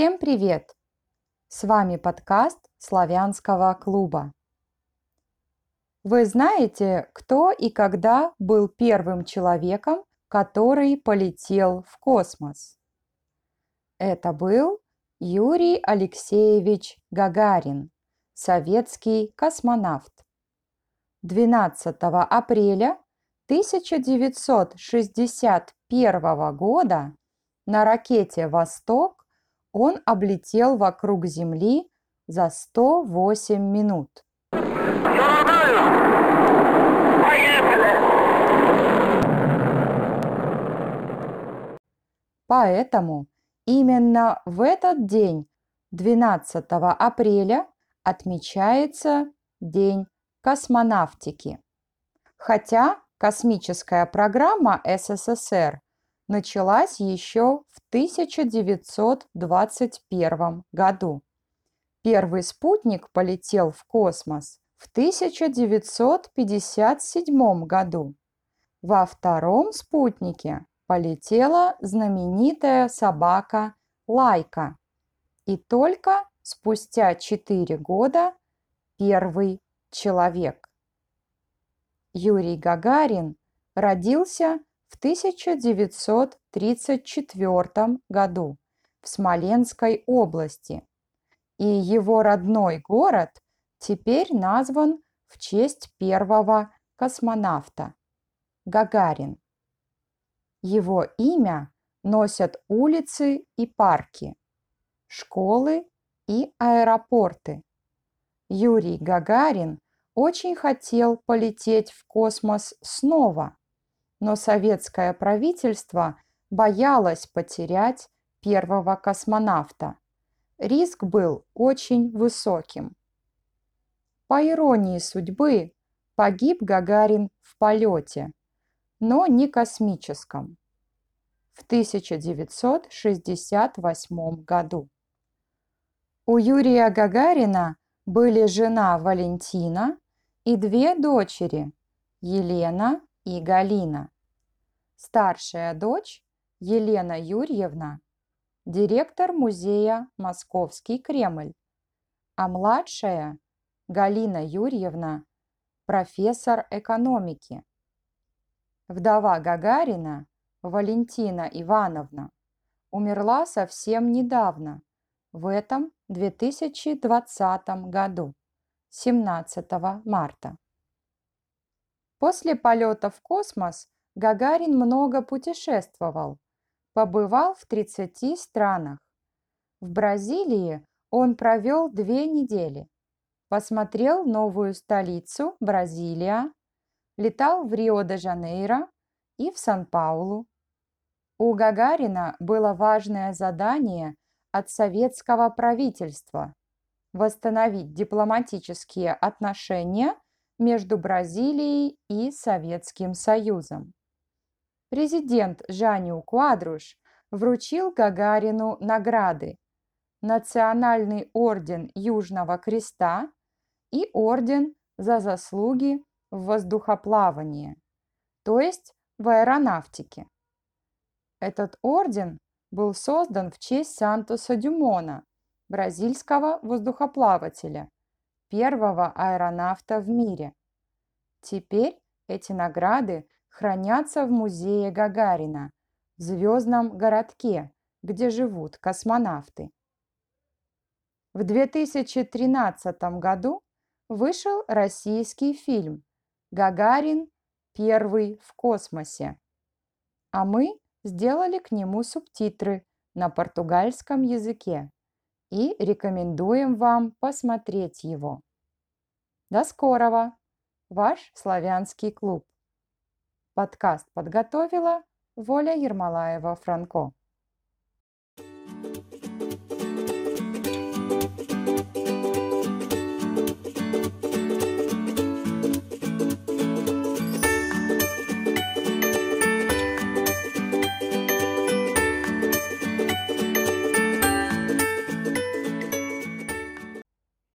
Всем привет! С вами подкаст Славянского клуба. Вы знаете, кто и когда был первым человеком, который полетел в космос? Это был Юрий Алексеевич Гагарин, советский космонавт. 12 апреля 1961 года на ракете «Восток» он облетел вокруг Земли за 108 минут. Поэтому именно в этот день, 12 апреля, отмечается День космонавтики. Хотя космическая программа СССР началась еще в 1921 году. Первый спутник полетел в космос в 1957 году. Во втором спутнике полетела знаменитая собака Лайка. И только спустя 4 года первый человек. Юрий Гагарин родился в 1934 году в Смоленской области. И его родной город теперь назван в честь первого космонавта – Гагарин. Его имя носят улицы и парки, школы и аэропорты. Юрий Гагарин очень хотел полететь в космос снова, но советское правительство боялось потерять первого космонавта. Риск был очень высоким. По иронии судьбы, погиб Гагарин в полете, но не космическом, в 1968 году. У Юрия Гагарина были жена Валентина и две дочери – Елена и Галина. Старшая дочь Елена Юрьевна – директор музея «Московский Кремль», а младшая Галина Юрьевна – профессор экономики. Вдова Гагарина, Валентина Ивановна, умерла совсем недавно, в этом 2020 году, 17 марта. После полета в космос Гагарин много путешествовал, побывал в 30 странах. В Бразилии он провел 2 недели, посмотрел новую столицу Бразилия, летал в Рио-де-Жанейро и в Сан-Паулу. У Гагарина было важное задание от советского правительства – восстановить дипломатические отношения между Бразилией и Советским Союзом. Президент Жаню Куадруш вручил Гагарину награды – Национальный орден Южного Креста и орден за заслуги в воздухоплавании, то есть в аэронавтике. Этот орден был создан в честь Сантоса Дюмона, бразильского воздухоплавателя, первого аэронавта в мире. Теперь эти награды хранятся в музее Гагарина, в Звёздном городке, где живут космонавты. В 2013 году вышел российский фильм «Гагарин. Первый в космосе», а мы сделали к нему субтитры на португальском языке и рекомендуем вам посмотреть его. До скорого! Ваш славянский клуб. Подкаст подготовила Воля Ермолаева-Франко.